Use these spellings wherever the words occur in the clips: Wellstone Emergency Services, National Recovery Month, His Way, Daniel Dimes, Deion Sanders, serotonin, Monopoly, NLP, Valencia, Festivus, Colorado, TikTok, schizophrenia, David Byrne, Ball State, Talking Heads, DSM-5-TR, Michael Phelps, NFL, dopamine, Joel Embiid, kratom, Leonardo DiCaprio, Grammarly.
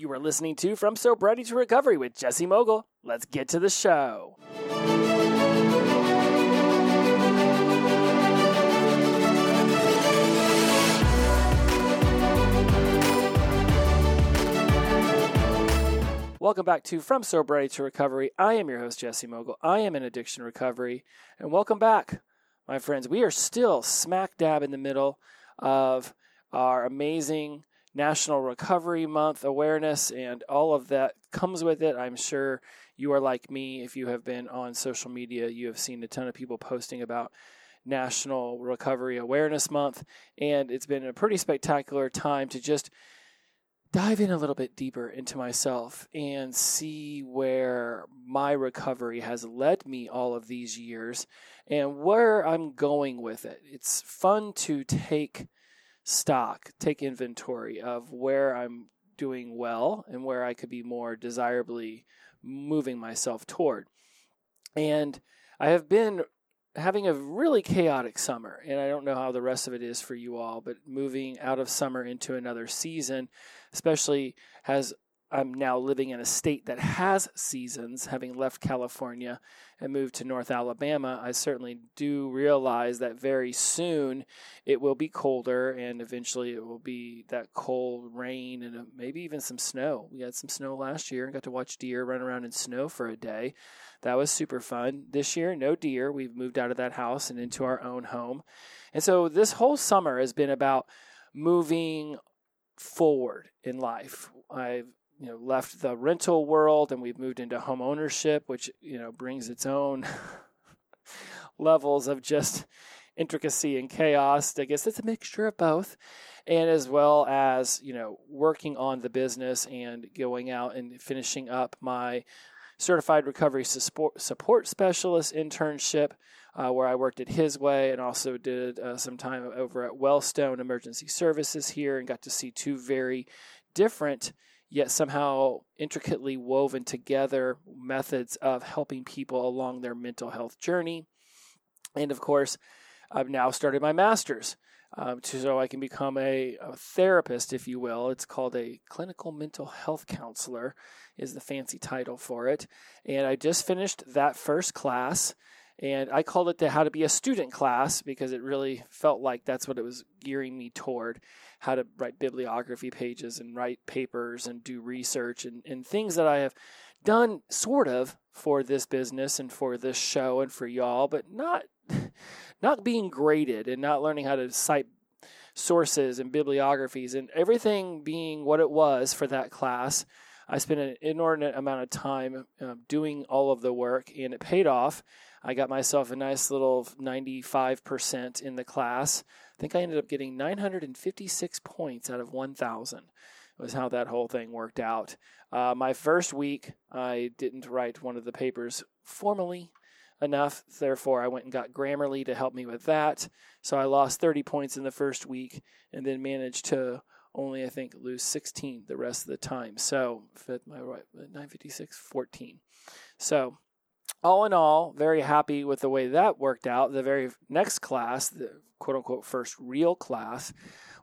You are listening to From Sobriety to Recovery with Jesse Mogul. Let's get to the show. Welcome back to From Sobriety to Recovery. I am your host, Jesse Mogul. I am in addiction recovery. And welcome back, my friends. We are still smack dab in the middle of our amazing National Recovery Month awareness and all of that comes with it. I'm sure you are like me. If you have been on social media, you have seen a ton of people posting about National Recovery Awareness Month. And it's been a pretty spectacular time to just dive in a little bit deeper into myself and see where my recovery has led me all of these years and where I'm going with it. It's fun to take stock, take inventory of where I'm doing well and where I could be more desirably moving myself toward. And I have been having a really chaotic summer, and I don't know how the rest of it is for you all, but moving out of summer into another season, especially as I'm now living in a state that has seasons, having left California and moved to North Alabama, I certainly do realize that very soon it will be colder, and eventually it will be that cold rain and maybe even some snow. We had some snow last year and got to watch deer run around in snow for a day. That was super fun. This year, no deer. We've moved out of that house and into our own home. And so this whole summer has been about moving forward in life. I've left the rental world and we've moved into home ownership, which, brings its own levels of just intricacy and chaos. I guess it's a mixture of both. And as well as, working on the business and going out and finishing up my certified recovery support specialist internship, where I worked at His Way and also did some time over at Wellstone Emergency Services here and got to see two very different yet somehow intricately woven together methods of helping people along their mental health journey. And of course, I've now started my master's so I can become a therapist, if you will. It's called a clinical mental health counselor is the fancy title for it. And I just finished that first class. And I called it the How to Be a Student class because it really felt like that's what it was gearing me toward, how to write bibliography pages and write papers and do research and things that I have done sort of for this business and for this show and for y'all, but not being graded and not learning how to cite sources and bibliographies and everything being what it was for that class. I spent an inordinate amount of time doing all of the work, and it paid off. I got myself a nice little 95% in the class. I think I ended up getting 956 points out of 1,000 was how that whole thing worked out. My first week, I didn't write one of the papers formally enough. Therefore, I went and got Grammarly to help me with that. So I lost 30 points in the first week and then managed to only, I think, lose 16 the rest of the time. So, my right, 956, 14. So, all in all, very happy with the way that worked out. The very next class, the quote-unquote first real class,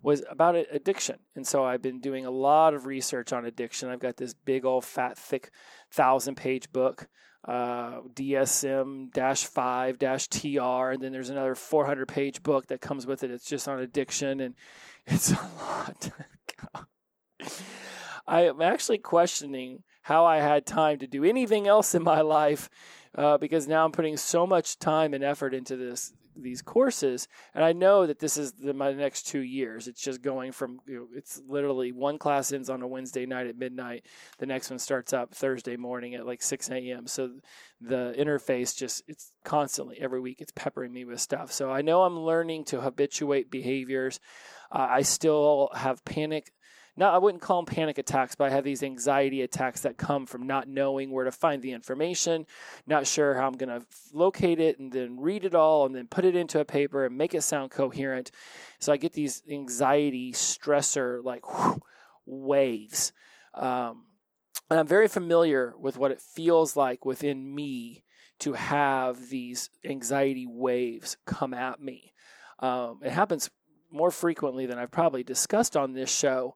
was about addiction. And so I've been doing a lot of research on addiction. I've got this big old fat, thick 1,000-page book, DSM-5-TR, and then there's another 400-page book that comes with it. It's just on addiction, and it's a lot. I am actually questioning how I had time to do anything else in my life because now I'm putting so much time and effort into these courses. And I know that this is my next 2 years. It's just going from, it's literally one class ends on a Wednesday night at midnight. The next one starts up Thursday morning at like 6 a.m. So the interface it's constantly every week it's peppering me with stuff. So I know I'm learning to habituate behaviors. I still have panic. Now, I wouldn't call them panic attacks, but I have these anxiety attacks that come from not knowing where to find the information, not sure how I'm going to locate it and then read it all and then put it into a paper and make it sound coherent. So I get these anxiety stressor waves. And I'm very familiar with what it feels like within me to have these anxiety waves come at me. It happens more frequently than I've probably discussed on this show.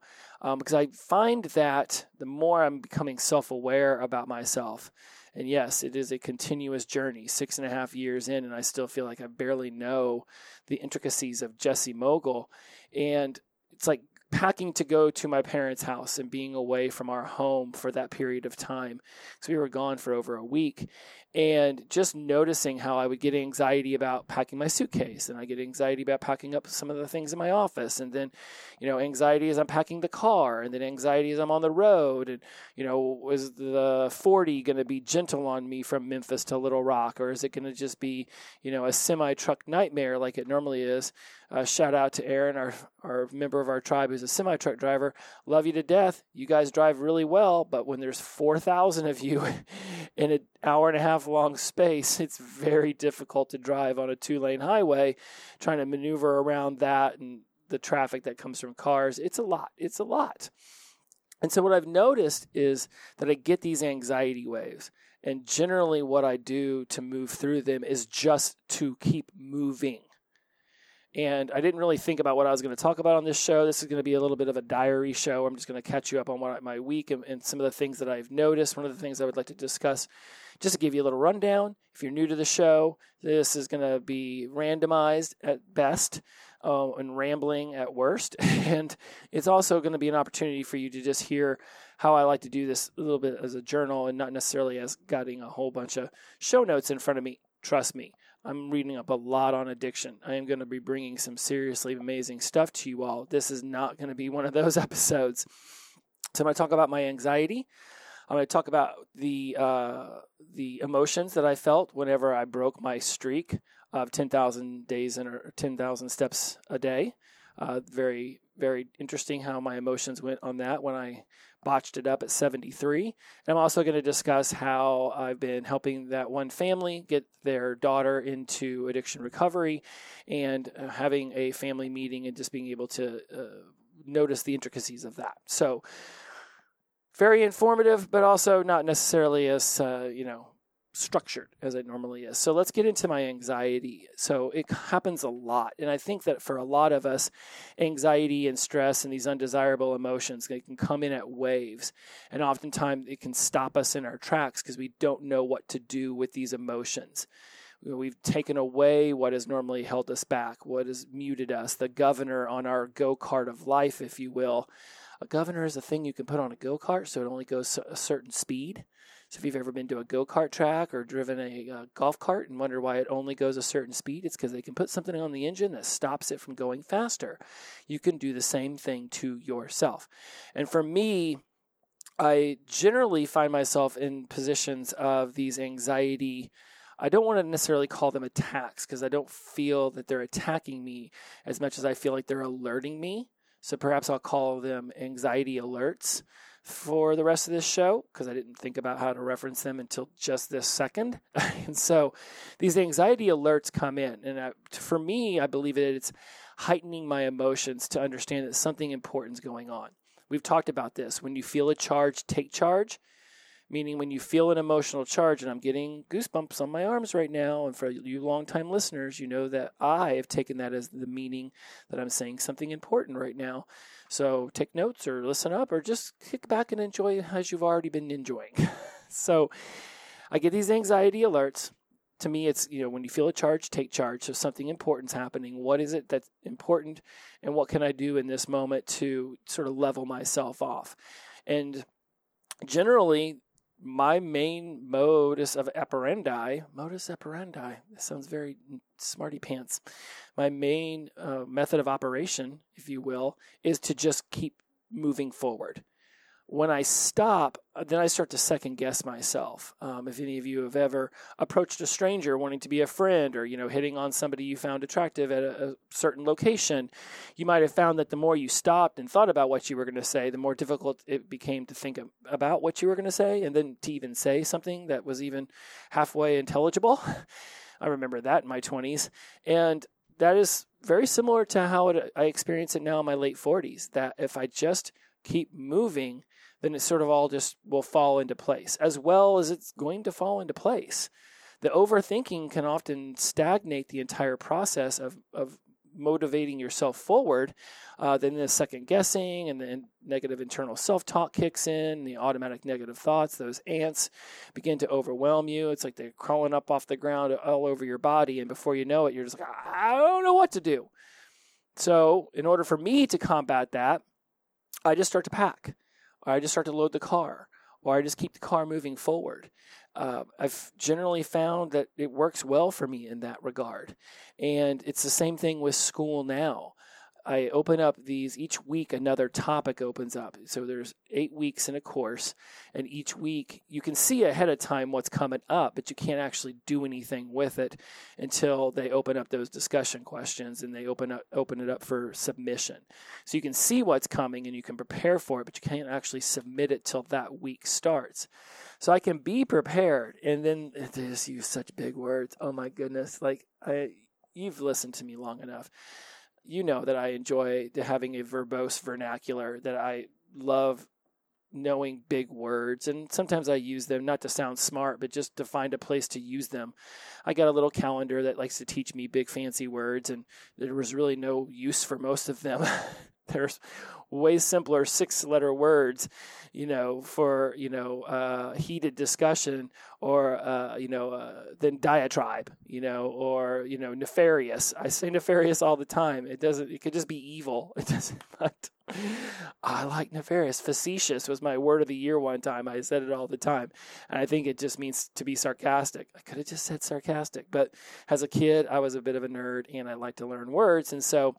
because I find that the more I'm becoming self-aware about myself, and yes, it is a continuous journey, 6.5 years in, and I still feel like I barely know the intricacies of Jesse Mogul. And it's like packing to go to my parents' house and being away from our home for that period of time. So we were gone for over a week, and just noticing how I would get anxiety about packing my suitcase, and I get anxiety about packing up some of the things in my office. And then, you know, anxiety as I'm packing the car, and then anxiety as I'm on the road. And, you know, is the 40 going to be gentle on me from Memphis to Little Rock, or is it going to just be, you know, a semi-truck nightmare like it normally is? Shout out to Aaron, our member of our tribe who's a semi-truck driver. Love you to death. You guys drive really well, but when there's 4,000 of you in an hour-and-a-half long space, it's very difficult to drive on a two-lane highway, trying to maneuver around that and the traffic that comes from cars. It's a lot. It's a lot. And so what I've noticed is that I get these anxiety waves, and generally what I do to move through them is just to keep moving. And I didn't really think about what I was going to talk about on this show. This is going to be a little bit of a diary show. I'm just going to catch you up on what my week and some of the things that I've noticed. One of the things I would like to discuss, just to give you a little rundown, if you're new to the show, this is going to be randomized at best and rambling at worst. And it's also going to be an opportunity for you to just hear how I like to do this a little bit as a journal and not necessarily as getting a whole bunch of show notes in front of me. Trust me, I'm reading up a lot on addiction. I am going to be bringing some seriously amazing stuff to you all. This is not going to be one of those episodes. So I'm going to talk about my anxiety. I'm going to talk about the emotions that I felt whenever I broke my streak of 10,000 days or 10,000 steps a day. Very, very interesting how my emotions went on that when I botched it up at 73. And I'm also going to discuss how I've been helping that one family get their daughter into addiction recovery, and having a family meeting and just being able to notice the intricacies of that. So very informative, but also not necessarily as, structured as it normally is. So let's get into my anxiety. So it happens a lot. And I think that for a lot of us, anxiety and stress and these undesirable emotions, they can come in at waves. And oftentimes it can stop us in our tracks because we don't know what to do with these emotions. We've taken away what has normally held us back, what has muted us, the governor on our go-kart of life, if you will. A governor is a thing you can put on a go-kart, so it only goes a certain speed. So if you've ever been to a go-kart track or driven a golf cart and wonder why it only goes a certain speed, it's because they can put something on the engine that stops it from going faster. You can do the same thing to yourself. And for me, I generally find myself in positions of these anxiety. I don't want to necessarily call them attacks because I don't feel that they're attacking me as much as I feel like they're alerting me. So perhaps I'll call them anxiety alerts for the rest of this show, because I didn't think about how to reference them until just this second. And so these anxiety alerts come in. And for me, I believe that it's heightening my emotions to understand that something important is going on. We've talked about this. When you feel a charge, take charge. Meaning when you feel an emotional charge, and I'm getting goosebumps on my arms right now, and for you longtime listeners, you know that I have taken that as the meaning that I'm saying something important right now. So take notes or listen up or just kick back and enjoy as you've already been enjoying. So I get these anxiety alerts. To me, it's, when you feel a charge, take charge. So something important's happening. What is it that's important, and what can I do in this moment to sort of level myself off? And generally, my main modus operandi, that sounds very smarty pants. My main method of operation, if you will, is to just keep moving forward. When I stop, then I start to second guess myself. If any of you have ever approached a stranger wanting to be a friend, or, hitting on somebody you found attractive at a certain location, you might have found that the more you stopped and thought about what you were going to say, the more difficult it became to think about what you were going to say, and then to even say something that was even halfway intelligible. I remember that in my 20s. And that is very similar to how I experience it now in my late 40s, that if I just keep moving, then it sort of all just will fall into place, as well as it's going to fall into place. The overthinking can often stagnate the entire process of motivating yourself forward, then the second guessing and then negative internal self-talk kicks in, the automatic negative thoughts, those ants begin to overwhelm you. It's like they're crawling up off the ground all over your body. And before you know it, you're just like, I don't know what to do. So in order for me to combat that, I just start to pack, or I just start to load the car, or I just keep the car moving forward. I've generally found that it works well for me in that regard. And it's the same thing with school now. I open up these, each week another topic opens up. So there's 8 weeks in a course, and each week you can see ahead of time what's coming up, but you can't actually do anything with it until they open up those discussion questions and they open it up for submission. So you can see what's coming and you can prepare for it, but you can't actually submit it till that week starts. So I can be prepared, and then they just use such big words. Oh my goodness, like you've listened to me long enough. You know that I enjoy having a verbose vernacular, that I love knowing big words. And sometimes I use them not to sound smart, but just to find a place to use them. I got a little calendar that likes to teach me big fancy words, and there was really no use for most of them. There's way simpler 6-letter words, for, heated discussion, or, then diatribe, or, nefarious. I say nefarious all the time. It could just be evil. It doesn't, but I like nefarious. Facetious was my word of the year one time. I said it all the time. And I think it just means to be sarcastic. I could have just said sarcastic, but as a kid, I was a bit of a nerd and I like to learn words. And so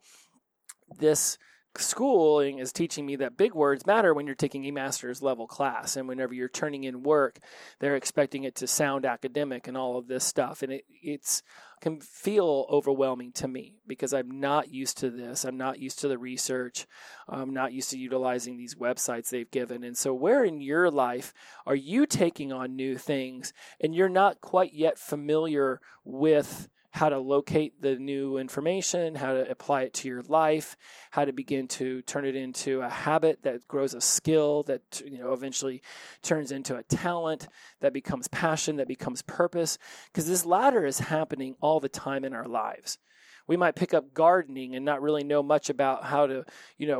this schooling is teaching me that big words matter when you're taking a master's level class, and whenever you're turning in work, they're expecting it to sound academic and all of this stuff. And it can feel overwhelming to me because I'm not used to this. I'm not used to the research. I'm not used to utilizing these websites they've given. And so where in your life are you taking on new things and you're not quite yet familiar with how to locate the new information, how to apply it to your life, how to begin to turn it into a habit that grows a skill that eventually turns into a talent that becomes passion, that becomes purpose? Because this latter is happening all the time in our lives. We might pick up gardening and not really know much about how to,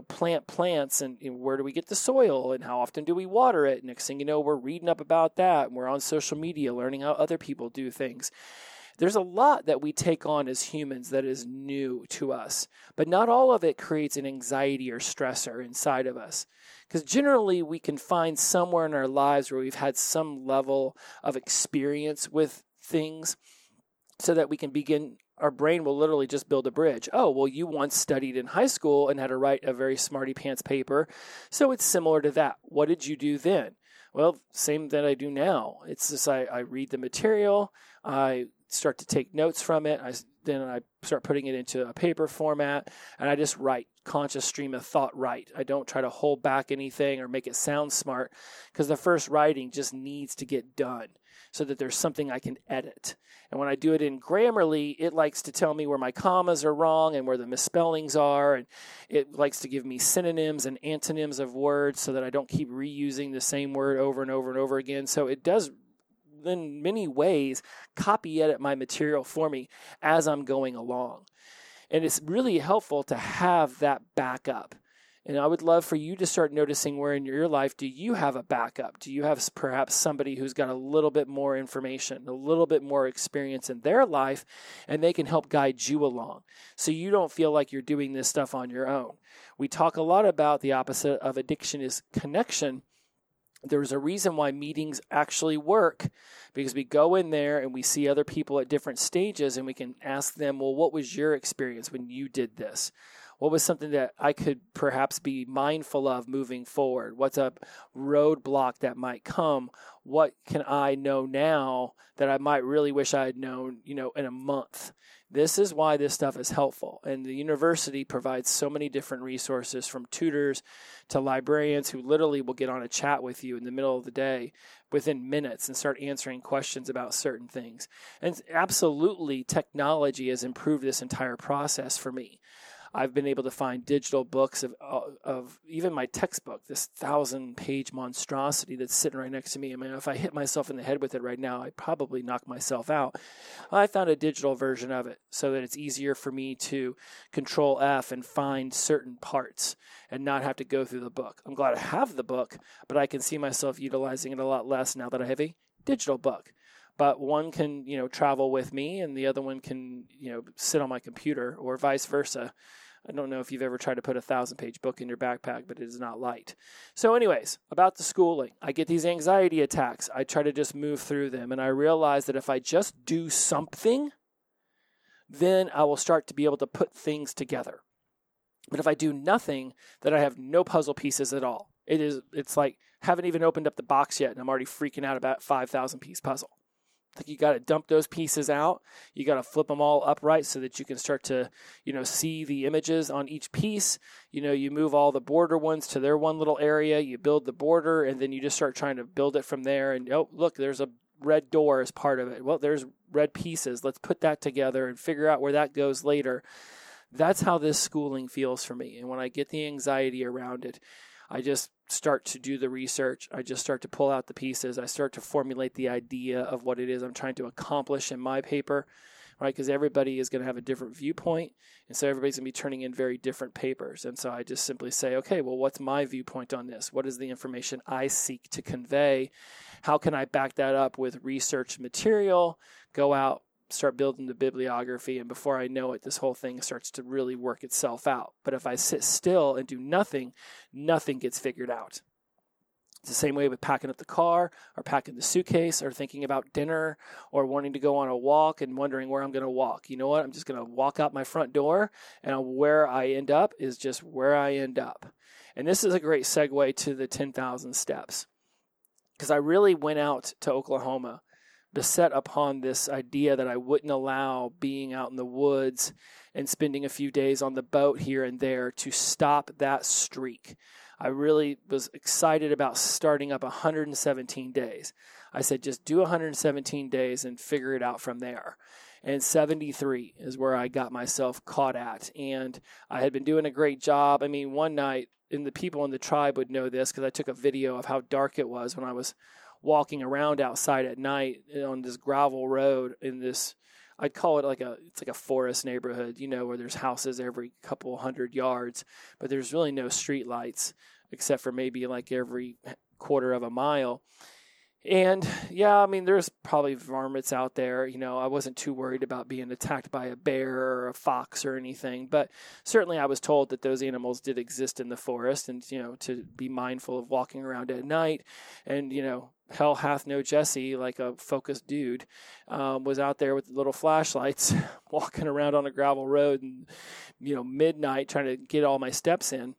plant plants and where do we get the soil and how often do we water it. Next thing you know, we're reading up about that, and we're on social media learning how other people do things. There's a lot that we take on as humans that is new to us, but not all of it creates an anxiety or stressor inside of us, because generally we can find somewhere in our lives where we've had some level of experience with things so that we can begin. Our brain will literally just build a bridge. Oh, well, you once studied in high school and had to write a very smarty pants paper, so it's similar to that. What did you do then? Well, same that I do now. It's just I read the material, I start to take notes from it. Then I start putting it into a paper format, and I just write conscious stream of thought. I don't try to hold back anything or make it sound smart, because the first writing just needs to get done so that there's something I can edit. And when I do it in Grammarly, it likes to tell me where my commas are wrong and where the misspellings are. And it likes to give me synonyms and antonyms of words so that I don't keep reusing the same word over and over and over again. So it does in many ways copy edit my material for me as I'm going along. And it's really helpful to have that backup. And I would love for you to start noticing where in your life do you have a backup? Do you have perhaps somebody who's got a little bit more information, a little bit more experience in their life, and they can help guide you along so you don't feel like you're doing this stuff on your own? We talk a lot about the opposite of addiction is connection. There's a reason why meetings actually work, because we go in there and we see other people at different stages, and we can ask them, well, what was your experience when you did this? What was something that I could perhaps be mindful of moving forward? What's a roadblock that might come? What can I know now that I might really wish I had known, in a month? This is why this stuff is helpful. And the university provides so many different resources, from tutors to librarians who literally will get on a chat with you in the middle of the day within minutes and start answering questions about certain things. And absolutely, technology has improved this entire process for me. I've been able to find digital books of even my textbook, this 1,000-page monstrosity that's sitting right next to me. I mean, if I hit myself in the head with it right now, I'd probably knock myself out. I found a digital version of it so that it's easier for me to control F and find certain parts and not have to go through the book. I'm glad I have the book, but I can see myself utilizing it a lot less now that I have a digital book. But one can, you know, travel with me and the other one can, you know, sit on my computer or vice versa. I don't know if you've ever tried to put a 1,000-page book in your backpack, but it is not light. So anyways, about the schooling, I get these anxiety attacks. I try to just move through them. And I realize that if I just do something, then I will start to be able to put things together. But if I do nothing, then I have no puzzle pieces at all. It's like, haven't even opened up the box yet, and I'm already freaking out about 5,000-piece puzzle. Like, you got to dump those pieces out. You got to flip them all upright so that you can start to, you know, see the images on each piece. You know, you move all the border ones to their one little area. You build the border, and then you just start trying to build it from there. And, oh, look, there's a red door as part of it. Well, there's red pieces. Let's put that together and figure out where that goes later. That's how this schooling feels for me. And when I get the anxiety around it, I just start to do the research. I just start to pull out the pieces. I start to formulate the idea of what it is I'm trying to accomplish in my paper, right? Because everybody is going to have a different viewpoint. And so everybody's going to be turning in very different papers. And so I just simply say, okay, well, what's my viewpoint on this? What is the information I seek to convey? How can I back that up with research material? Go out, start building the bibliography. And before I know it, this whole thing starts to really work itself out. But if I sit still and do nothing, nothing gets figured out. It's the same way with packing up the car or packing the suitcase or thinking about dinner or wanting to go on a walk and wondering where I'm going to walk. You know what? I'm just going to walk out my front door, and where I end up is just where I end up. And this is a great segue to the 10,000 steps, because I really went out to Oklahoma beset upon this idea that I wouldn't allow being out in the woods and spending a few days on the boat here and there to stop that streak. I really was excited about starting up 117 days. I said, just do 117 days and figure it out from there. And 73 is where I got myself caught at. And I had been doing a great job. I mean, one night, and the people in the tribe would know this because I took a video of how dark it was when I was walking around outside at night on this gravel road in this, I'd call it it's like a forest neighborhood, you know, where there's houses every couple hundred yards, but there's really no street lights except for maybe like every quarter of a mile. And yeah, I mean, there's probably varmints out there. You know, I wasn't too worried about being attacked by a bear or a fox or anything, but certainly I was told that those animals did exist in the forest and, you know, to be mindful of walking around at night and, you know, hell hath no Jesse, like a focused dude, was out there with little flashlights walking around on a gravel road and, you know, midnight trying to get all my steps in.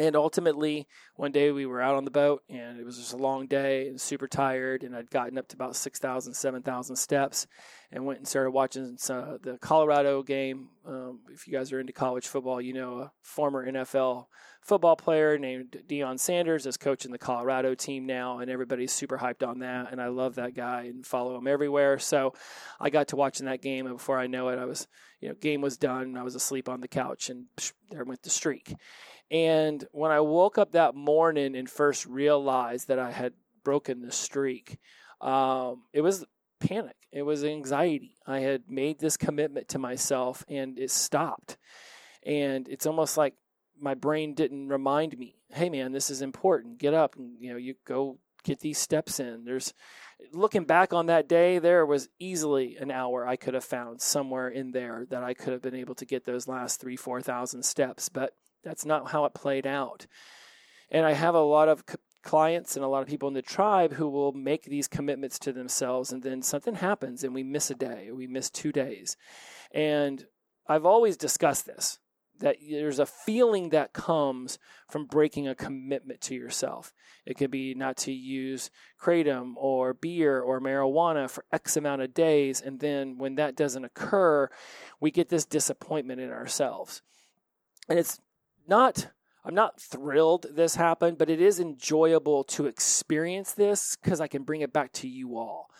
And ultimately, one day we were out on the boat and it was just a long day and super tired. And I'd gotten up to about 6,000, 7,000 steps and went and started watching the Colorado game. If you guys are into college football, you know, a former NFL football player named Deion Sanders is coaching the Colorado team now. And everybody's super hyped on that. And I love that guy and follow him everywhere. So I got to watching that game. And before I know it, I was, you know, game was done. And I was asleep on the couch and there went the streak. And when I woke up that morning and first realized that I had broken the streak, it was panic. It was anxiety. I had made this commitment to myself and it stopped. And it's almost like my brain didn't remind me, hey man, this is important. Get up and, you know, you go get these steps in. Looking back on that day, there was easily an hour I could have found somewhere in there that I could have been able to get those last 3,000-4,000 steps. But that's not how it played out. And I have a lot of clients and a lot of people in the tribe who will make these commitments to themselves, and then something happens and we miss a day, we miss 2 days. And I've always discussed this, that there's a feeling that comes from breaking a commitment to yourself. It could be not to use kratom or beer or marijuana for X amount of days. And then when that doesn't occur, we get this disappointment in ourselves. And I'm not thrilled this happened, but it is enjoyable to experience this because I can bring it back to you all.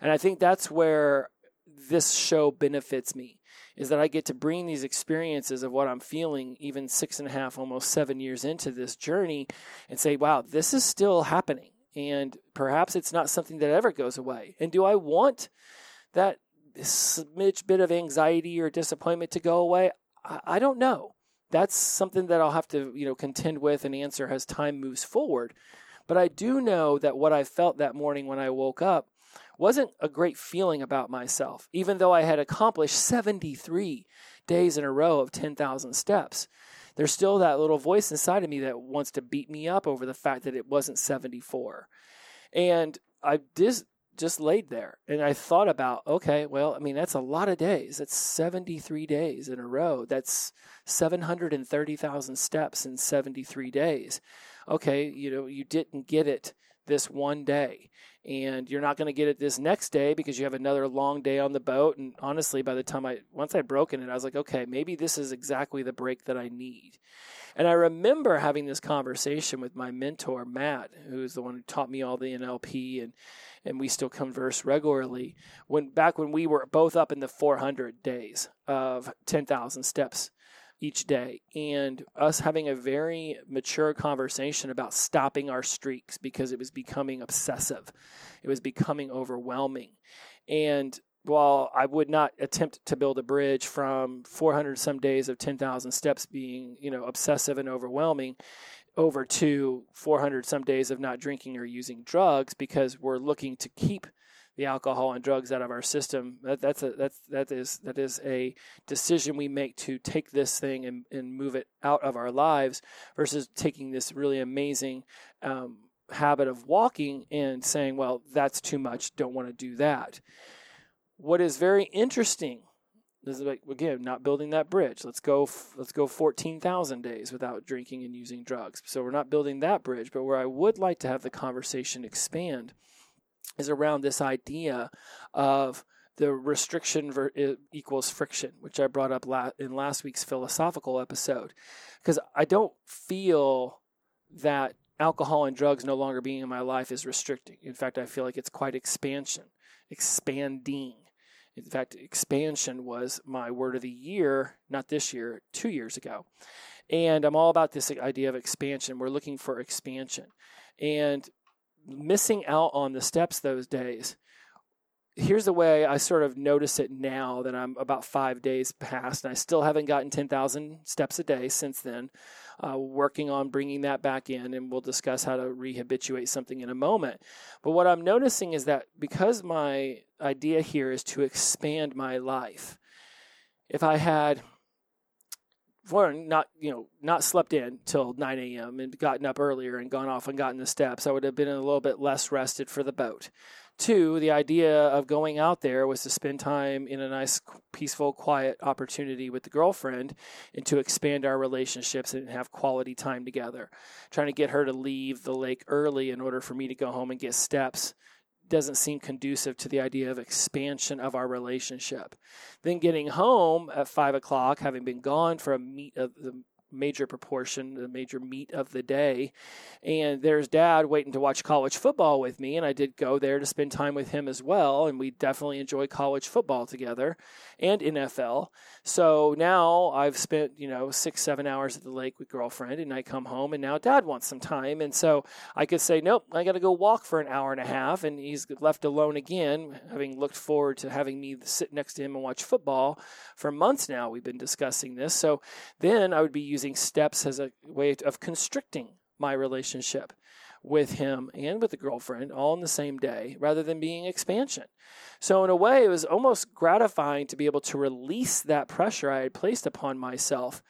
And I think that's where this show benefits me, is that I get to bring these experiences of what I'm feeling even 6.5, almost 7 years into this journey and say, wow, this is still happening. And perhaps it's not something that ever goes away. And do I want that smidge bit of anxiety or disappointment to go away? I don't know. That's something that I'll have to, contend with and answer as time moves forward. But I do know that what I felt that morning when I woke up wasn't a great feeling about myself, even though I had accomplished 73 days in a row of 10,000 steps. There's still that little voice inside of me that wants to beat me up over the fact that it wasn't 74. And I just laid there and I thought about, okay, well, that's a lot of days. That's 73 days in a row. That's 730,000 steps in 73 days. Okay, you didn't get it this one day, and you're not going to get it this next day because you have another long day on the boat. And honestly, by the time once I'd broken it, I was like, okay, maybe this is exactly the break that I need. And I remember having this conversation with my mentor, Matt, who's the one who taught me all the NLP, and we still converse regularly, back when we were both up in the 400 days of 10,000 steps each day, and us having a very mature conversation about stopping our streaks because it was becoming obsessive. It was becoming overwhelming. And while I would not attempt to build a bridge from 400 some days of 10,000 steps being, obsessive and overwhelming over to 400 some days of not drinking or using drugs, because we're looking to keep the alcohol and drugs out of our system. That is a decision we make to take this thing and move it out of our lives, versus taking this really amazing habit of walking and saying, well, that's too much. Don't want to do that. What is very interesting is, again, not building that bridge. Let's go 14,000 days without drinking and using drugs. So we're not building that bridge, but where I would like to have the conversation expand is around this idea of the restriction equals friction, which I brought up in last week's philosophical episode. Because I don't feel that alcohol and drugs no longer being in my life is restricting. In fact, I feel like it's quite expanding. In fact, expansion was my word of the year, not this year, 2 years ago. And I'm all about this idea of expansion. We're looking for expansion. And missing out on the steps those days, here's the way I sort of notice it now that I'm about 5 days past, and I still haven't gotten 10,000 steps a day since then, working on bringing that back in, and we'll discuss how to rehabilitate something in a moment. But what I'm noticing is that because my idea here is to expand my life, if I had not slept in till 9 a.m. and gotten up earlier and gone off and gotten the steps, I would have been a little bit less rested for the boat. 2, the idea of going out there was to spend time in a nice, peaceful, quiet opportunity with the girlfriend and to expand our relationships and have quality time together. Trying to get her to leave the lake early in order for me to go home and get steps doesn't seem conducive to the idea of expansion of our relationship. Then getting home at 5 o'clock, having been gone for the major meat of the day, and there's Dad waiting to watch college football with me, and I did go there to spend time with him as well, and we definitely enjoy college football together and NFL. So now I've spent 6-7 hours at the lake with girlfriend, and I come home, and now Dad wants some time, and so I could say, nope, I got to go walk for an hour and a half, and he's left alone again, having looked forward to having me sit next to him and watch football for months now. We've been discussing this, so then I would be using steps as a way of constricting my relationship with him and with the girlfriend all in the same day, rather than being expansion. So in a way, it was almost gratifying to be able to release that pressure I had placed upon myself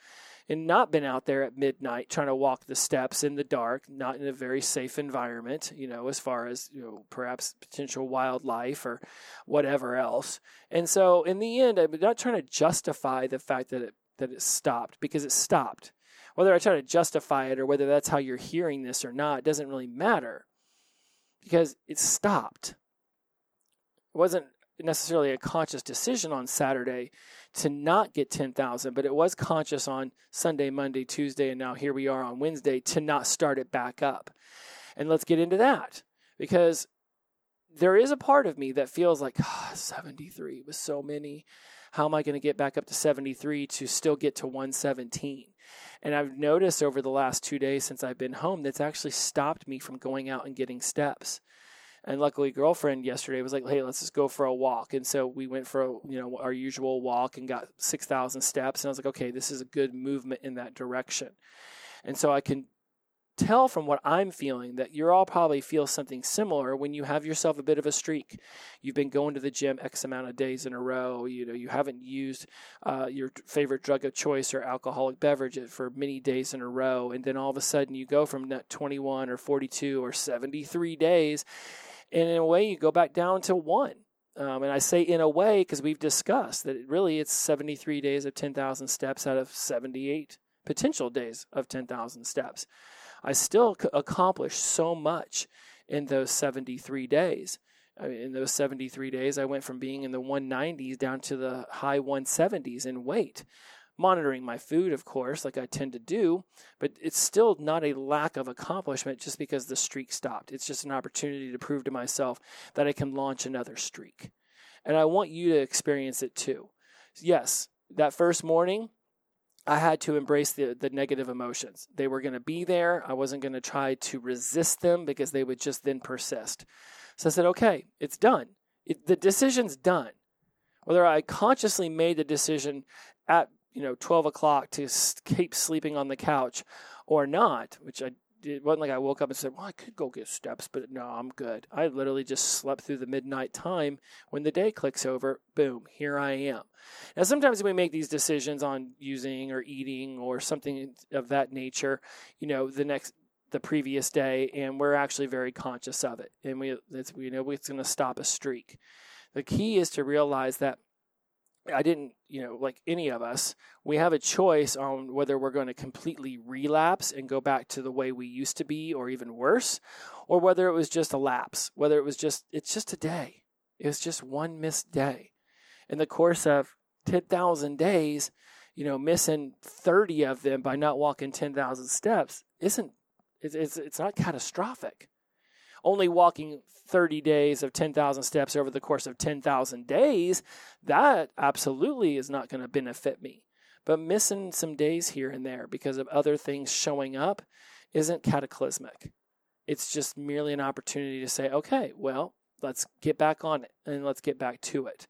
and not been out there at midnight trying to walk the steps in the dark, not in a very safe environment, as far as, perhaps potential wildlife or whatever else. And so in the end, I'm not trying to justify the fact that it stopped, because it stopped. Whether I try to justify it or whether that's how you're hearing this or not, it doesn't really matter, because it stopped. It wasn't necessarily a conscious decision on Saturday to not get 10,000, but it was conscious on Sunday, Monday, Tuesday, and now here we are on Wednesday to not start it back up. And let's get into that, because there is a part of me that feels like, 73 was so many. How am I going to get back up to 73 to still get to 117? And I've noticed over the last 2 days since I've been home, that's actually stopped me from going out and getting steps. And luckily, girlfriend yesterday was like, hey, let's just go for a walk. And so we went for our usual walk and got 6,000 steps. And I was like, okay, this is a good movement in that direction. And so I can tell from what I'm feeling that you're all probably feel something similar when you have yourself a bit of a streak. You've been going to the gym X amount of days in a row. You haven't used your favorite drug of choice or alcoholic beverage for many days in a row. And then all of a sudden you go from that 21 or 42 or 73 days. And in a way, you go back down to 1. And I say in a way because we've discussed that it's 73 days of 10,000 steps out of 78 potential days of 10,000 steps. I still accomplished so much in those 73 days. I mean, in those 73 days, I went from being in the 190s down to the high 170s in weight. Monitoring my food, of course, like I tend to do, but it's still not a lack of accomplishment just because the streak stopped. It's just an opportunity to prove to myself that I can launch another streak. And I want you to experience it too. Yes, that first morning, I had to embrace the negative emotions. They were going to be there. I wasn't going to try to resist them because they would just then persist. So I said, okay, it's done. The decision's done. Whether I consciously made the decision at 12 o'clock to keep sleeping on the couch or not, which I did. It wasn't like I woke up and said, well, I could go get steps, but no, I'm good. I literally just slept through the midnight time. When the day clicks over, boom, here I am. Now, sometimes we make these decisions on using or eating or something of that nature, the previous day, and we're actually very conscious of it. And it's going to stop a streak. The key is to realize that I didn't, like any of us, we have a choice on whether we're going to completely relapse and go back to the way we used to be or even worse, or whether it was just a lapse, whether it was just, it's just a day. It was just one missed day. In the course of 10,000 days, missing 30 of them by not walking 10,000 steps it's not catastrophic. Only walking 30 days of 10,000 steps over the course of 10,000 days, that absolutely is not going to benefit me. But missing some days here and there because of other things showing up isn't cataclysmic. It's just merely an opportunity to say, okay, well, let's get back on it and let's get back to it.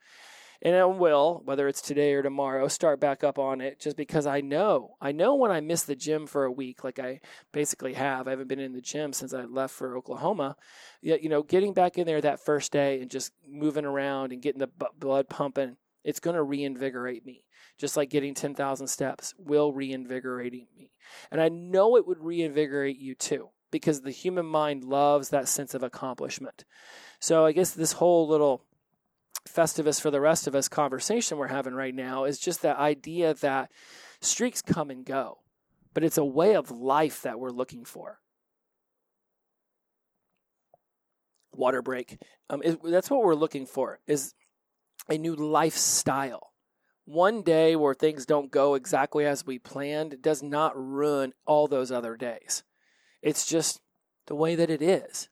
And I will, whether it's today or tomorrow, start back up on it just because I know when I miss the gym for a week, like I basically have, I haven't been in the gym since I left for Oklahoma, yet, getting back in there that first day and just moving around and getting the blood pumping, it's going to reinvigorate me. Just like getting 10,000 steps will reinvigorate me. And I know it would reinvigorate you too, because the human mind loves that sense of accomplishment. So I guess this whole little Festivus for the rest of us conversation we're having right now is just that idea that streaks come and go, but it's a way of life that we're looking for. Water break. That's what we're looking for, is a new lifestyle. One day where things don't go exactly as we planned does not ruin all those other days. It's just the way that it is.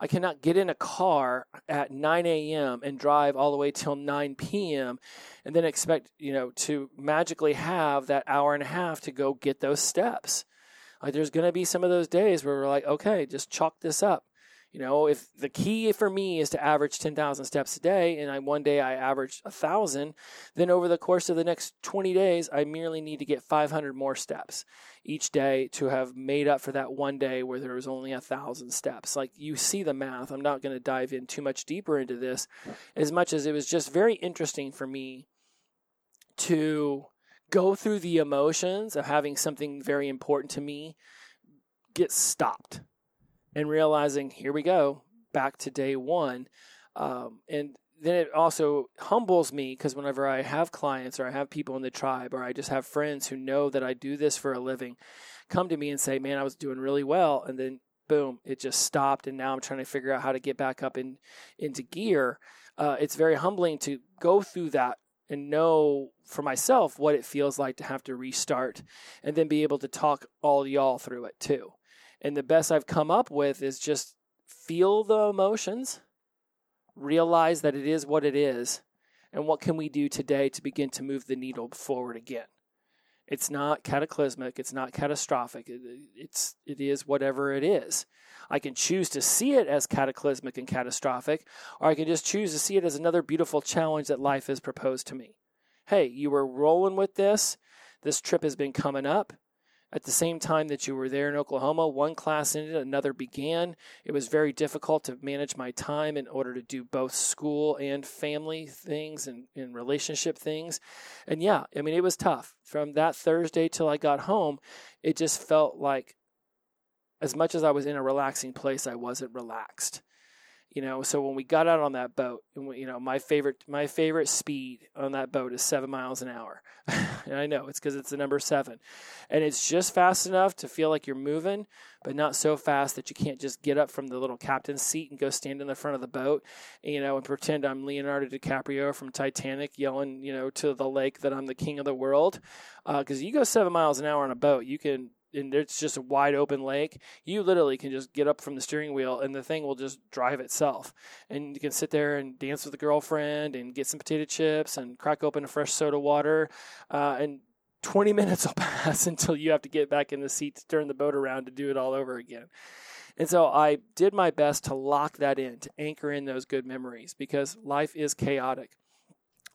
I cannot get in a car at 9 a.m. and drive all the way till 9 p.m. and then expect, to magically have that hour and a half to go get those steps. Like, there's going to be some of those days where we're like, okay, just chalk this up. If the key for me is to average 10,000 steps a day and one day I averaged 1,000, then over the course of the next 20 days, I merely need to get 500 more steps each day to have made up for that one day where there was only 1,000 steps. Like, you see the math. I'm not going to dive in too much deeper into this, as much as it was just very interesting for me to go through the emotions of having something very important to me get stopped. And realizing, here we go, back to day one. And then it also humbles me, because whenever I have clients or I have people in the tribe or I just have friends who know that I do this for a living come to me and say, man, I was doing really well. And then, boom, it just stopped. And now I'm trying to figure out how to get back up into gear. It's very humbling to go through that and know for myself what it feels like to have to restart and then be able to talk all y'all through it too. And the best I've come up with is just feel the emotions, realize that it is what it is, and what can we do today to begin to move the needle forward again? It's not cataclysmic. It's not catastrophic. It is whatever it is. I can choose to see it as cataclysmic and catastrophic, or I can just choose to see it as another beautiful challenge that life has proposed to me. Hey, you were rolling with this. This trip has been coming up. At the same time that you were there in Oklahoma, one class ended, another began. It was very difficult to manage my time in order to do both school and family things and relationship things. And yeah, I mean, it was tough. From that Thursday till I got home, it just felt like as much as I was in a relaxing place, I wasn't relaxed. You know, so when we got out on that boat, you know, my favorite speed on that boat is 7 miles an hour. And I know it's because it's the number 7. And it's just fast enough to feel like you're moving, but not so fast that you can't just get up from the little captain's seat and go stand in the front of the boat, you know, and pretend I'm Leonardo DiCaprio from Titanic yelling, you know, to the lake that I'm the king of the world. Because you go 7 miles an hour on a boat, you can... and it's just a wide open lake, you literally can just get up from the steering wheel and the thing will just drive itself. And you can sit there and dance with a girlfriend and get some potato chips and crack open a fresh soda water. And 20 minutes will pass until you have to get back in the seat to turn the boat around to do it all over again. And so I did my best to lock that in, to anchor in those good memories, because life is chaotic.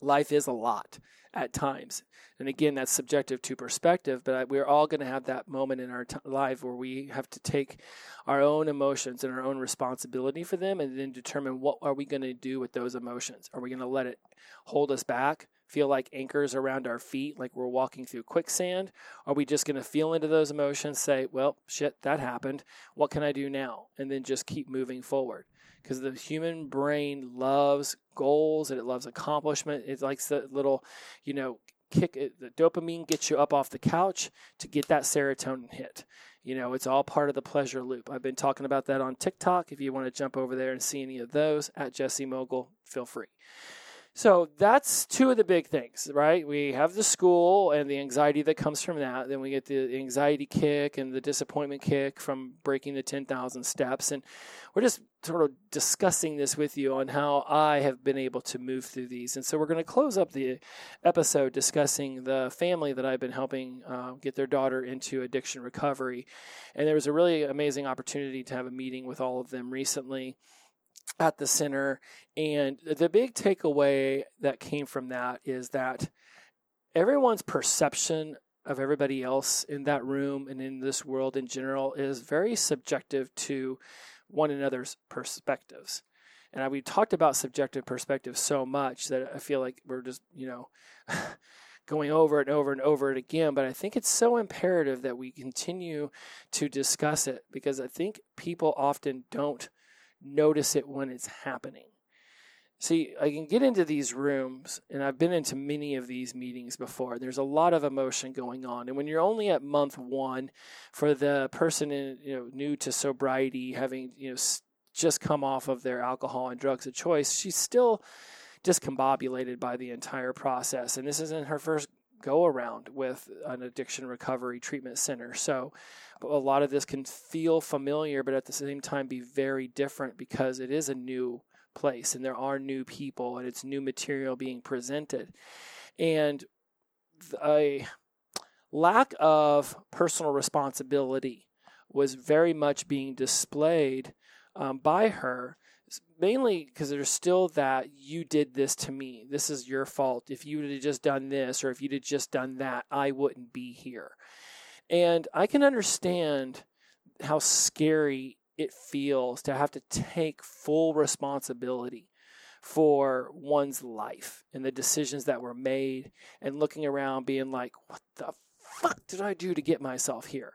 Life is a lot at times. And again, that's subjective to perspective, but we're all going to have that moment in our life where we have to take our own emotions and our own responsibility for them and then determine what are we going to do with those emotions. Are we going to let it hold us back, feel like anchors around our feet, like we're walking through quicksand? Are we just going to feel into those emotions, say, well, shit, that happened. What can I do now? And then just keep moving forward. Because the human brain loves goals and it loves accomplishment. It likes the little, you know, kick. The dopamine gets you up off the couch to get that serotonin hit. You know, it's all part of the pleasure loop. I've been talking about that on TikTok. If you want to jump over there and see any of those, at Jesse Mogul, feel free. So that's two of the big things, right? We have the school and the anxiety that comes from that. Then we get the anxiety kick and the disappointment kick from breaking the 10,000 steps. And we're just sort of discussing this with you on how I have been able to move through these. And so we're going to close up the episode discussing the family that I've been helping get their daughter into addiction recovery. And there was a really amazing opportunity to have a meeting with all of them recently at the center. And the big takeaway that came from that is that everyone's perception of everybody else in that room and in this world in general is very subjective to one another's perspectives. And we talked about subjective perspectives so much that I feel like we're just, you know, going over and over and over it again. But I think it's so imperative that we continue to discuss it, because I think people often don't notice it when it's happening. See, I can get into these rooms, and I've been into many of these meetings before. There's a lot of emotion going on. And when you're only at month one, for the person in, you know, new to sobriety, having, you know, just come off of their alcohol and drugs of choice, she's still discombobulated by the entire process. And this isn't her first go around with an addiction recovery treatment center. So a lot of this can feel familiar, but at the same time be very different, because it is a new place and there are new people and it's new material being presented. And a lack of personal responsibility was very much being displayed by her, mainly because there's still that, you did this to me. This is your fault. If you would have just done this, or if you'd have just done that, I wouldn't be here. And I can understand how scary it feels to have to take full responsibility for one's life and the decisions that were made, and looking around being like, what the fuck did I do to get myself here?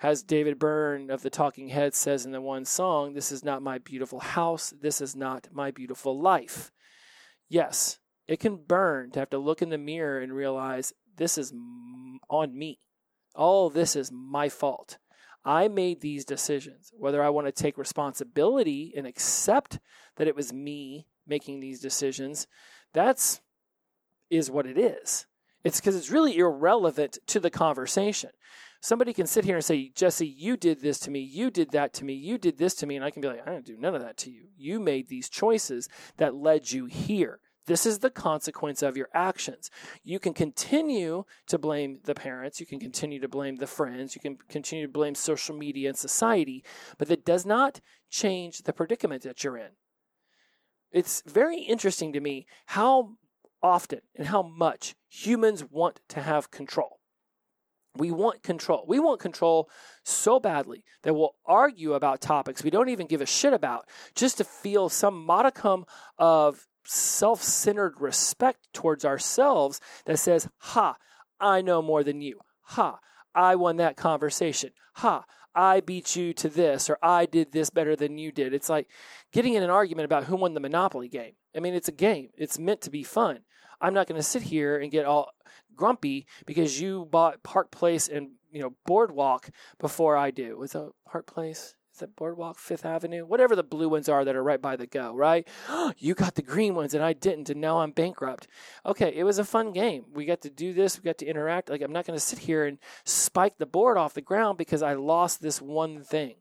As David Byrne of the Talking Heads says in the one song, this is not my beautiful house. This is not my beautiful life. Yes, it can burn to have to look in the mirror and realize this is on me. All this is my fault. I made these decisions. Whether I want to take responsibility and accept that it was me making these decisions, is what it is. It's because it's really irrelevant to the conversation. Somebody can sit here and say, Jesse, you did this to me, you did that to me, you did this to me, and I can be like, I didn't do none of that to you. You made these choices that led you here. This is the consequence of your actions. You can continue to blame the parents. You can continue to blame the friends. You can continue to blame social media and society, but that does not change the predicament that you're in. It's very interesting to me how often and how much humans want to have control. We want control. We want control so badly that we'll argue about topics we don't even give a shit about just to feel some modicum of self-centered respect towards ourselves that says, ha, I know more than you. Ha, I won that conversation. Ha, I beat you to this, or I did this better than you did. It's like getting in an argument about who won the Monopoly game. I mean, it's a game. It's meant to be fun. I'm not going to sit here and get all grumpy because you bought Park Place and, Boardwalk before I do. Is that Park Place? Is that Boardwalk, Fifth Avenue? Whatever the blue ones are that are right by the go, right? You got the green ones and I didn't, and now I'm bankrupt. Okay, it was a fun game. We got to do this. We got to interact. Like, I'm not going to sit here and spike the board off the ground because I lost this one thing.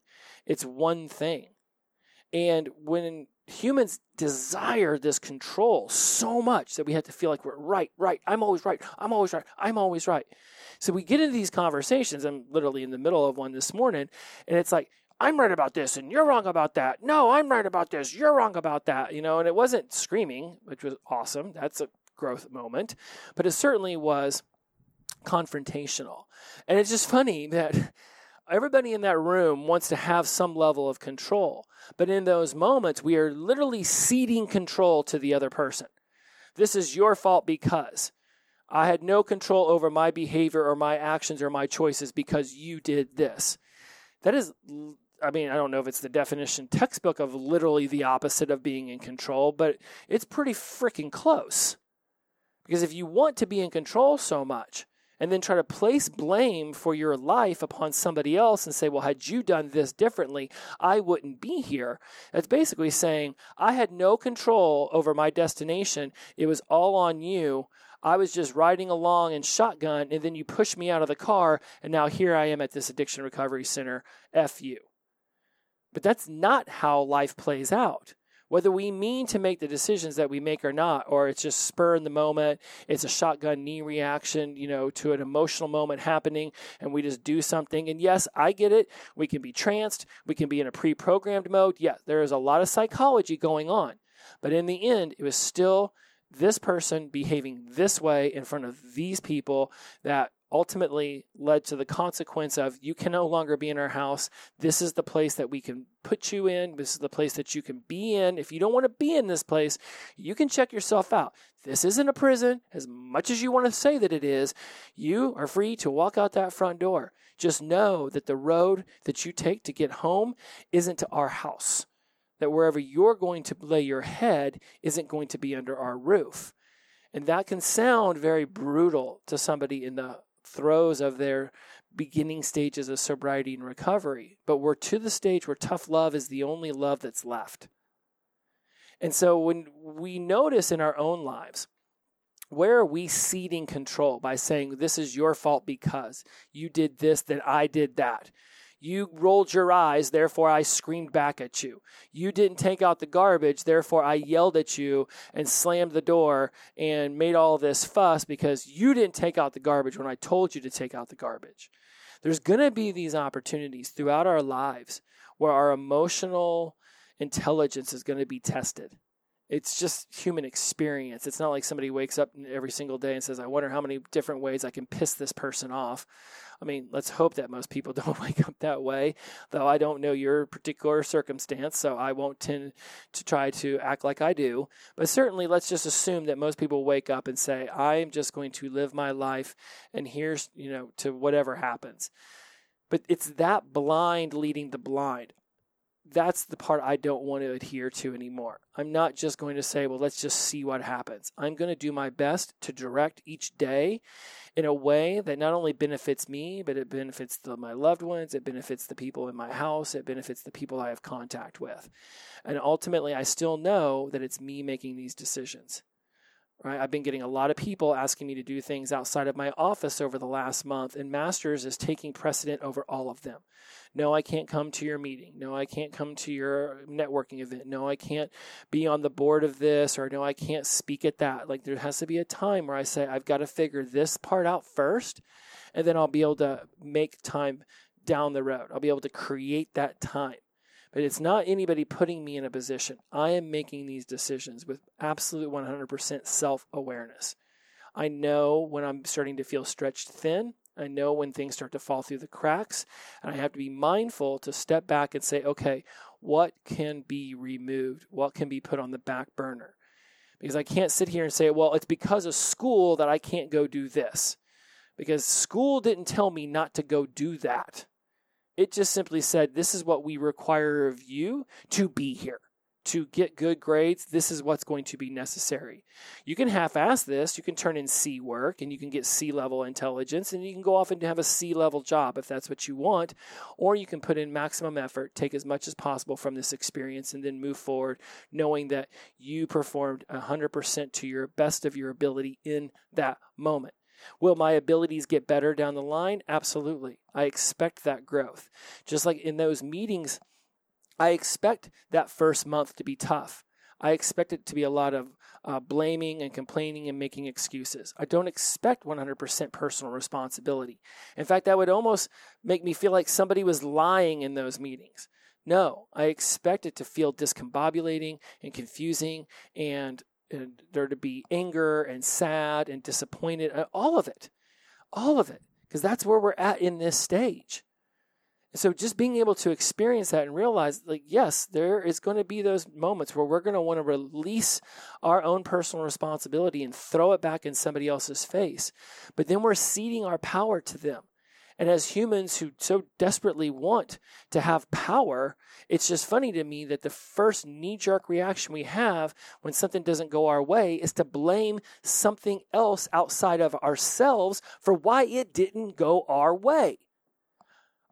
It's one thing. And when humans desire this control so much that we have to feel like we're right. I'm always right. I'm always right. I'm always right. So we get into these conversations. I'm literally in the middle of one this morning, and it's like, I'm right about this and you're wrong about that. No, I'm right about this. You're wrong about that. And it wasn't screaming, which was awesome. That's a growth moment, but it certainly was confrontational. And it's just funny that everybody in that room wants to have some level of control. But in those moments, we are literally ceding control to the other person. This is your fault because I had no control over my behavior or my actions or my choices because you did this. That is, I mean, I don't know if it's the definition textbook of literally the opposite of being in control, but it's pretty freaking close. Because if you want to be in control so much, and then try to place blame for your life upon somebody else and say, well, had you done this differently, I wouldn't be here. That's basically saying, I had no control over my destination. It was all on you. I was just riding along in shotgun, and then you pushed me out of the car, and now here I am at this addiction recovery center. F you. But that's not how life plays out. Whether we mean to make the decisions that we make or not, or it's just spur in the moment, it's a shotgun knee reaction, to an emotional moment happening, and we just do something. And yes, I get it. We can be tranced. We can be in a pre-programmed mode. Yeah, there is a lot of psychology going on. But in the end, it was still this person behaving this way in front of these people that ultimately led to the consequence of you can no longer be in our house. This is the place that we can put you in. This is the place that you can be in. If you don't want to be in this place, you can check yourself out. This isn't a prison. As much as you want to say that it is, you are free to walk out that front door. Just know that the road that you take to get home isn't to our house, that wherever you're going to lay your head isn't going to be under our roof. And that can sound very brutal to somebody in the throes of their beginning stages of sobriety and recovery, but we're to the stage where tough love is the only love that's left. And so when we notice in our own lives, where are we ceding control by saying, this is your fault because you did this, then I did that. You rolled your eyes, therefore I screamed back at you. You didn't take out the garbage, therefore I yelled at you and slammed the door and made all this fuss because you didn't take out the garbage when I told you to take out the garbage. There's going to be these opportunities throughout our lives where our emotional intelligence is going to be tested. It's just human experience. It's not like somebody wakes up every single day and says, I wonder how many different ways I can piss this person off. I mean, let's hope that most people don't wake up that way, though I don't know your particular circumstance, so I won't tend to try to act like I do. But certainly, let's just assume that most people wake up and say, I'm just going to live my life, and here's, to whatever happens. But it's that blind leading the blind. That's the part I don't want to adhere to anymore. I'm not just going to say, well, let's just see what happens. I'm going to do my best to direct each day in a way that not only benefits me, but it benefits my loved ones, it benefits the people in my house, it benefits the people I have contact with. And ultimately, I still know that it's me making these decisions. right? I've been getting a lot of people asking me to do things outside of my office over the last month, and Masters is taking precedent over all of them. No, I can't come to your meeting. No, I can't come to your networking event. No, I can't be on the board of this, or no, I can't speak at that. Like, there has to be a time where I say, I've got to figure this part out first, and then I'll be able to make time down the road. I'll be able to create that time. But it's not anybody putting me in a position. I am making these decisions with absolute 100% self-awareness. I know when I'm starting to feel stretched thin. I know when things start to fall through the cracks. And I have to be mindful to step back and say, okay, what can be removed? What can be put on the back burner? Because I can't sit here and say, well, it's because of school that I can't go do this. Because school didn't tell me not to go do that. It just simply said, this is what we require of you to be here, to get good grades. This is what's going to be necessary. You can half-ass this. You can turn in C work, and you can get C-level intelligence, and you can go off and have a C-level job if that's what you want, or you can put in maximum effort, take as much as possible from this experience, and then move forward knowing that you performed 100% to your best of your ability in that moment. Will my abilities get better down the line? Absolutely. I expect that growth. Just like in those meetings, I expect that first month to be tough. I expect it to be a lot of blaming and complaining and making excuses. I don't expect 100% personal responsibility. In fact, that would almost make me feel like somebody was lying in those meetings. No, I expect it to feel discombobulating and confusing, and there to be anger and sad and disappointed, all of it, because that's where we're at in this stage. And so just being able to experience that and realize, like, yes, there is going to be those moments where we're going to want to release our own personal responsibility and throw it back in somebody else's face. But then we're ceding our power to them. And as humans who so desperately want to have power, it's just funny to me that the first knee-jerk reaction we have when something doesn't go our way is to blame something else outside of ourselves for why it didn't go our way.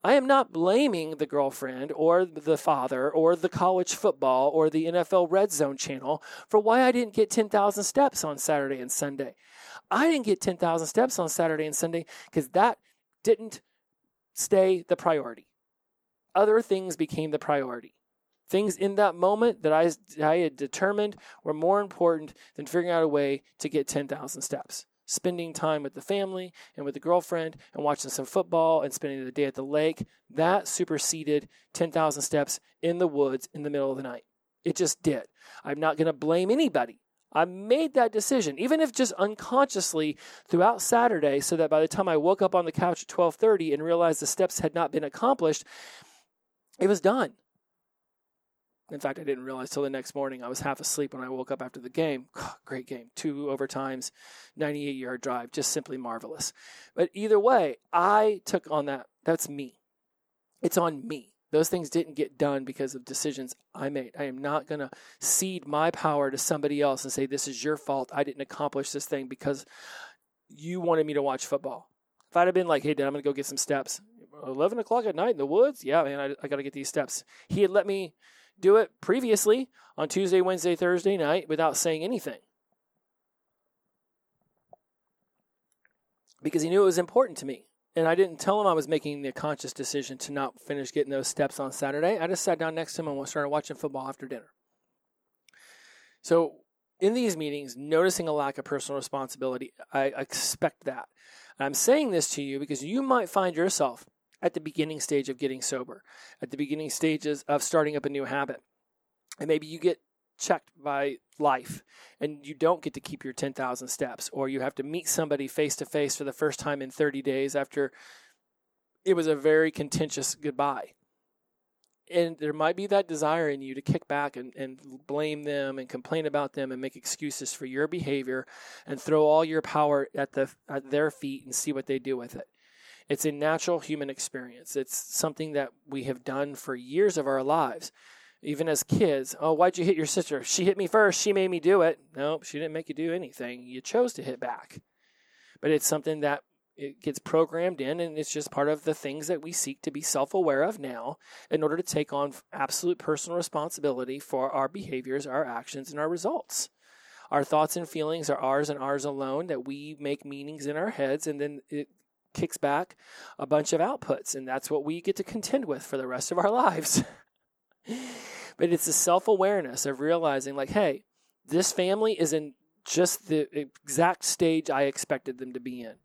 I am not blaming the girlfriend or the father or the college football or the NFL Red Zone channel for why I didn't get 10,000 steps on Saturday and Sunday. I didn't get 10,000 steps on Saturday and Sunday because that didn't stay the priority. Other things became the priority. Things in that moment that I had determined were more important than figuring out a way to get 10,000 steps. Spending time with the family and with the girlfriend and watching some football and spending the day at the lake, that superseded 10,000 steps in the woods in the middle of the night. It just did. I'm not going to blame anybody. I made that decision, even if just unconsciously throughout Saturday, so that by the time I woke up on the couch at 12:30 and realized the steps had not been accomplished, it was done. In fact, I didn't realize till the next morning. I was half asleep when I woke up after the game. Great game. 2 overtimes, 98-yard drive, just simply marvelous. But either way, I took on that. That's me. It's on me. Those things didn't get done because of decisions I made. I am not going to cede my power to somebody else and say, this is your fault. I didn't accomplish this thing because you wanted me to watch football. If I'd have been like, hey, Dad, I'm going to go get some steps. 11 o'clock at night in the woods? Yeah, man, I got to get these steps. He had let me do it previously on Tuesday, Wednesday, Thursday night without saying anything. Because he knew it was important to me. And I didn't tell him I was making the conscious decision to not finish getting those steps on Saturday. I just sat down next to him and started watching football after dinner. So in these meetings, noticing a lack of personal responsibility, I expect that. And I'm saying this to you because you might find yourself at the beginning stage of getting sober, at the beginning stages of starting up a new habit. And maybe you get checked by life and you don't get to keep your 10,000 steps, or you have to meet somebody face to face for the first time in 30 days after it was a very contentious goodbye. And there might be that desire in you to kick back and blame them and complain about them and make excuses for your behavior and throw all your power at their feet and see what they do with it. It's a natural human experience. It's something that we have done for years of our lives. Even as kids, oh, why'd you hit your sister? She hit me first. She made me do it. Nope, she didn't make you do anything. You chose to hit back. But it's something that it gets programmed in, and it's just part of the things that we seek to be self-aware of now in order to take on absolute personal responsibility for our behaviors, our actions, and our results. Our thoughts and feelings are ours and ours alone, that we make meanings in our heads, and then it kicks back a bunch of outputs, and that's what we get to contend with for the rest of our lives. But it's the self-awareness of realizing, like, hey, this family is in just the exact stage I expected them to be in.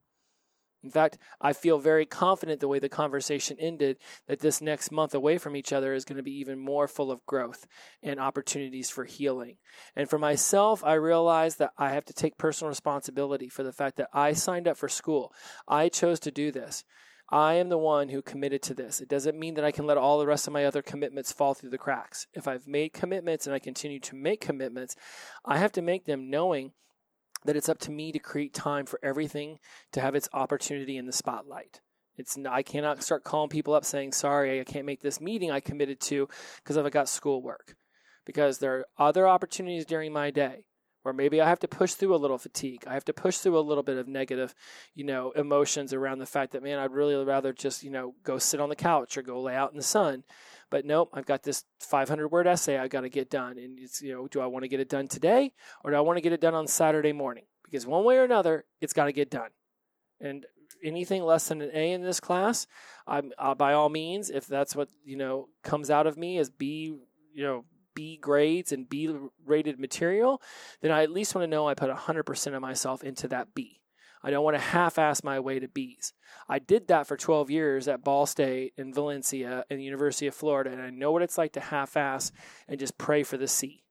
In fact, I feel very confident the way the conversation ended that this next month away from each other is going to be even more full of growth and opportunities for healing. And for myself, I realized that I have to take personal responsibility for the fact that I signed up for school. I chose to do this. I am the one who committed to this. It doesn't mean that I can let all the rest of my other commitments fall through the cracks. If I've made commitments and I continue to make commitments, I have to make them knowing that it's up to me to create time for everything to have its opportunity in the spotlight. I cannot start calling people up saying, sorry, I can't make this meeting I committed to because I've got schoolwork. Because there are other opportunities during my day where maybe I have to push through a little fatigue. I have to push through a little bit of negative, emotions around the fact that, man, I'd really rather just, go sit on the couch or go lay out in the sun. But nope, I've got this 500-word essay I've got to get done. And it's, do I want to get it done today or do I want to get it done on Saturday morning? Because one way or another, it's got to get done. And anything less than an A in this class, I'm by all means, if that's what, comes out of me as B, B grades and B-rated material, then I at least want to know I put 100% of myself into that B. I don't want to half-ass my way to Bs. I did that for 12 years at Ball State and Valencia and the University of Florida, and I know what it's like to half-ass and just pray for the C.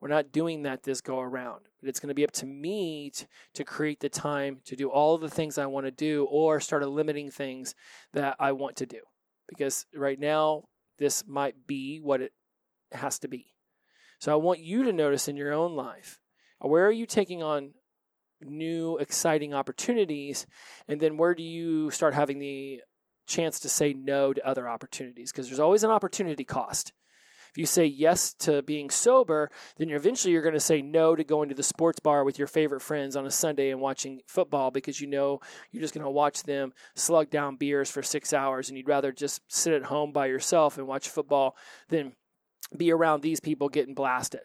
We're not doing that this go-around. But it's going to be up to me to create the time to do all of the things I want to do or start limiting things that I want to do. Because right now, this might be what it has to be. So I want you to notice in your own life, where are you taking on new exciting opportunities? And then where do you start having the chance to say no to other opportunities? Because there's always an opportunity cost. If you say yes to being sober, then eventually you're going to say no to going to the sports bar with your favorite friends on a Sunday and watching football because you're just going to watch them slug down beers for 6 hours and you'd rather just sit at home by yourself and watch football than be around these people getting blasted.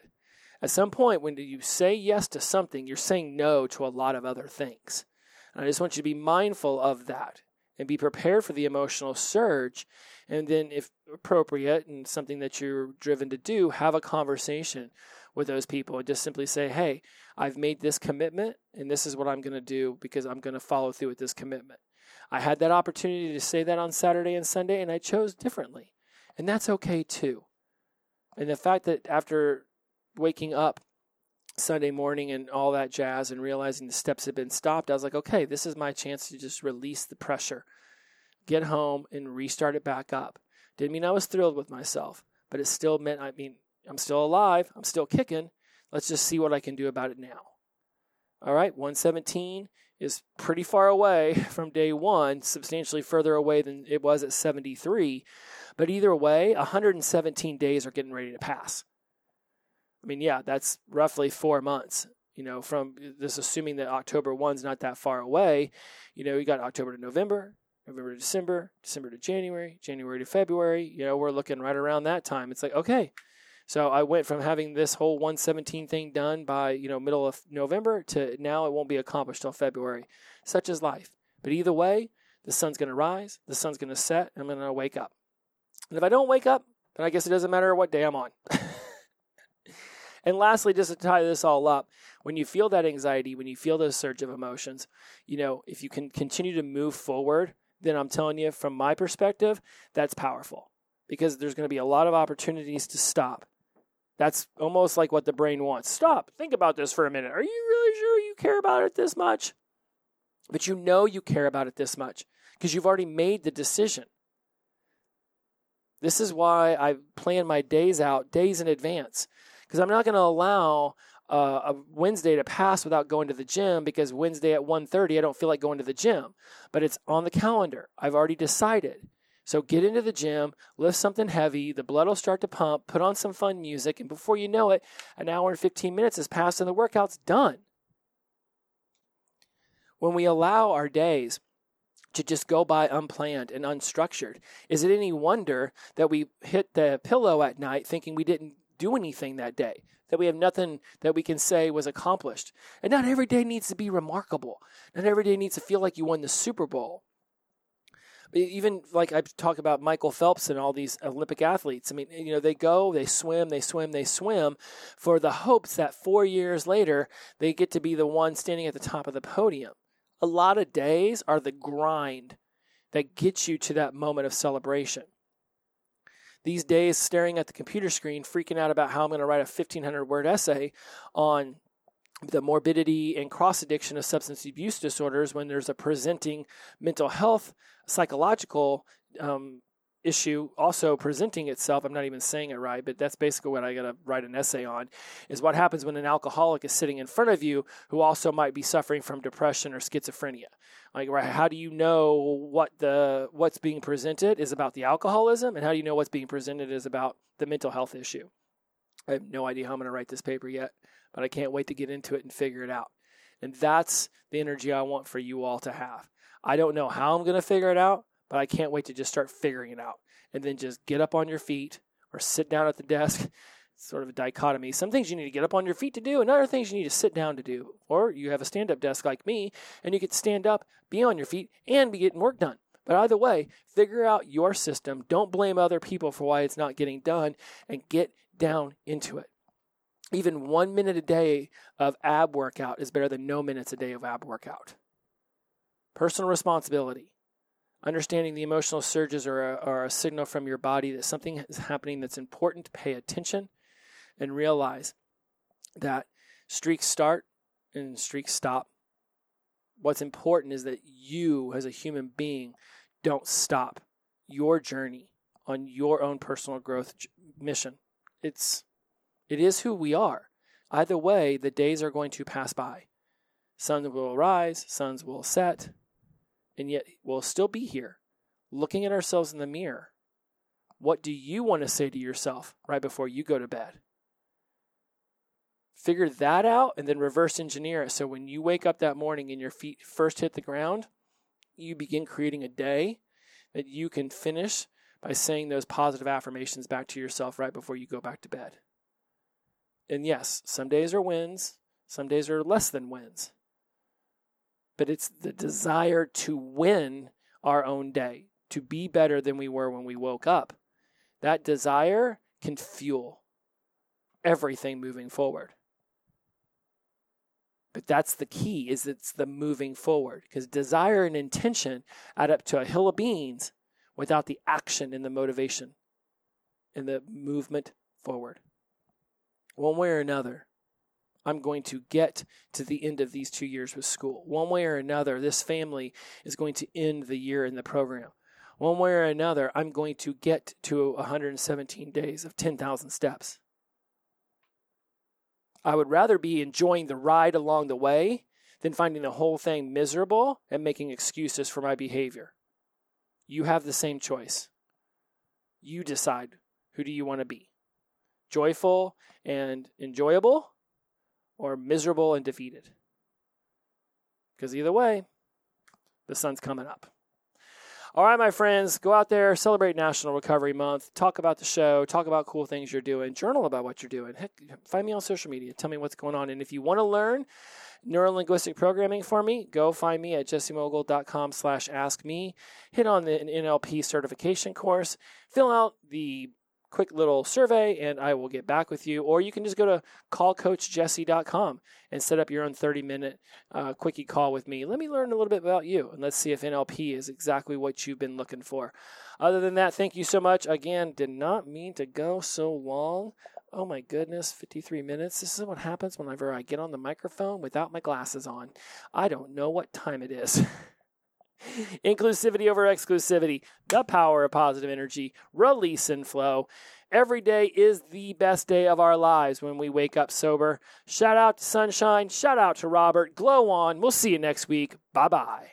At some point, when you say yes to something, you're saying no to a lot of other things. And I just want you to be mindful of that and be prepared for the emotional surge. And then, if appropriate and something that you're driven to do, have a conversation with those people and just simply say, hey, I've made this commitment and this is what I'm going to do because I'm going to follow through with this commitment. I had that opportunity to say that on Saturday and Sunday and I chose differently. And that's okay too. And the fact that after waking up Sunday morning and all that jazz and realizing the steps had been stopped, I was like, okay, this is my chance to just release the pressure, get home and restart it back up. Didn't mean I was thrilled with myself, but it still meant, I'm still alive. I'm still kicking. Let's just see what I can do about it now. All right, 117 is pretty far away from day one, substantially further away than it was at 73. But either way, 117 days are getting ready to pass. That's roughly 4 months, from this, assuming that October 1's not that far away. You got October to November, November to December, December to January, January to February. We're looking right around that time. It's like, okay. So I went from having this whole 117 thing done by, middle of November to now it won't be accomplished till February. Such is life. But either way, the sun's going to rise, the sun's going to set, and I'm going to wake up. And if I don't wake up, then I guess it doesn't matter what day I'm on. And lastly, just to tie this all up, when you feel that anxiety, when you feel those surge of emotions, if you can continue to move forward, then I'm telling you, from my perspective, that's powerful. Because there's going to be a lot of opportunities to stop. That's almost like what the brain wants. Stop. Think about this for a minute. Are you really sure you care about it this much? But you know you care about it this much because you've already made the decision. This is why I plan my days out days in advance because I'm not going to allow a Wednesday to pass without going to the gym because Wednesday at 1:30, I don't feel like going to the gym, but it's on the calendar. I've already decided. So get into the gym, lift something heavy, the blood will start to pump, put on some fun music, and before you know it, an hour and 15 minutes has passed and the workout's done. When we allow our days to just go by unplanned and unstructured, is it any wonder that we hit the pillow at night thinking we didn't do anything that day, that we have nothing that we can say was accomplished. And not every day needs to be remarkable. Not every day needs to feel like you won the Super Bowl. Even like I talk about Michael Phelps and all these Olympic athletes. I mean, you know, they go, they swim for the hopes that 4 years later they get to be the one standing at the top of the podium. A lot of days are the grind that gets you to that moment of celebration. These days staring at the computer screen, freaking out about how I'm going to write a 1,500-word essay on the morbidity and cross-addiction of substance abuse disorders when there's a presenting mental health, psychological issue also presenting itself. I'm not even saying it right, but that's basically what I got to write an essay on, is what happens when an alcoholic is sitting in front of you who also might be suffering from depression or schizophrenia. Like, how do you know what's being presented is about the alcoholism, and how do you know what's being presented is about the mental health issue? I have no idea how I'm going to write this paper yet, but I can't wait to get into it and figure it out. And that's the energy I want for you all to have. I don't know how I'm going to figure it out, but I can't wait to just start figuring it out. And then just get up on your feet or sit down at the desk. It's sort of a dichotomy. Some things you need to get up on your feet to do, and other things you need to sit down to do. Or you have a stand-up desk like me, and you can stand up, be on your feet, and be getting work done. But either way, figure out your system. Don't blame other people for why it's not getting done, and get down into it. Even 1 minute a day of ab workout is better than no minutes a day of ab workout. Personal responsibility. Understanding the emotional surges are a signal from your body that something is happening that's important. Pay attention and realize that streaks start and streaks stop. What's important is that you, as a human being, don't stop your journey on your own personal growth mission. It is who we are. Either way, the days are going to pass by. Suns will rise, suns will set, and yet we'll still be here, looking at ourselves in the mirror. What do you want to say to yourself right before you go to bed? Figure that out and then reverse engineer it. So when you wake up that morning and your feet first hit the ground, you begin creating a day that you can finish by saying those positive affirmations back to yourself right before you go back to bed. And yes, some days are wins, some days are less than wins. But it's the desire to win our own day, to be better than we were when we woke up. That desire can fuel everything moving forward. But that's the key, is it's the moving forward. Because desire and intention add up to a hill of beans without the action and the motivation and the movement forward. One way or another, I'm going to get to the end of these 2 years with school. One way or another, this family is going to end the year in the program. One way or another, I'm going to get to 117 days of 10,000 steps. I would rather be enjoying the ride along the way than finding the whole thing miserable and making excuses for my behavior. You have the same choice. You decide, who do you want to be? Joyful and enjoyable, or miserable and defeated? Because either way, the sun's coming up. All right, my friends, go out there, celebrate National Recovery Month, talk about the show, talk about cool things you're doing, journal about what you're doing. Heck, find me on social media, tell me what's going on. And if you want to learn neurolinguistic programming for me, go find me at jessemogul.com/askme. Hit on the NLP certification course, fill out the quick little survey, and I will get back with you. Or you can just go to callcoachjesse.com and set up your own 30-minute quickie call with me. Let me learn a little bit about you, and let's see if NLP is exactly what you've been looking for. Other than that, thank you so much. Again, did not mean to go so long. Oh, my goodness, 53 minutes. This is what happens whenever I get on the microphone without my glasses on. I don't know what time it is. Inclusivity over exclusivity, the power of positive energy, release and flow. Every day is the best day of our lives when we wake up sober. Shout out to Sunshine. Shout out to Robert. Glow on. We'll see you next week. Bye-bye.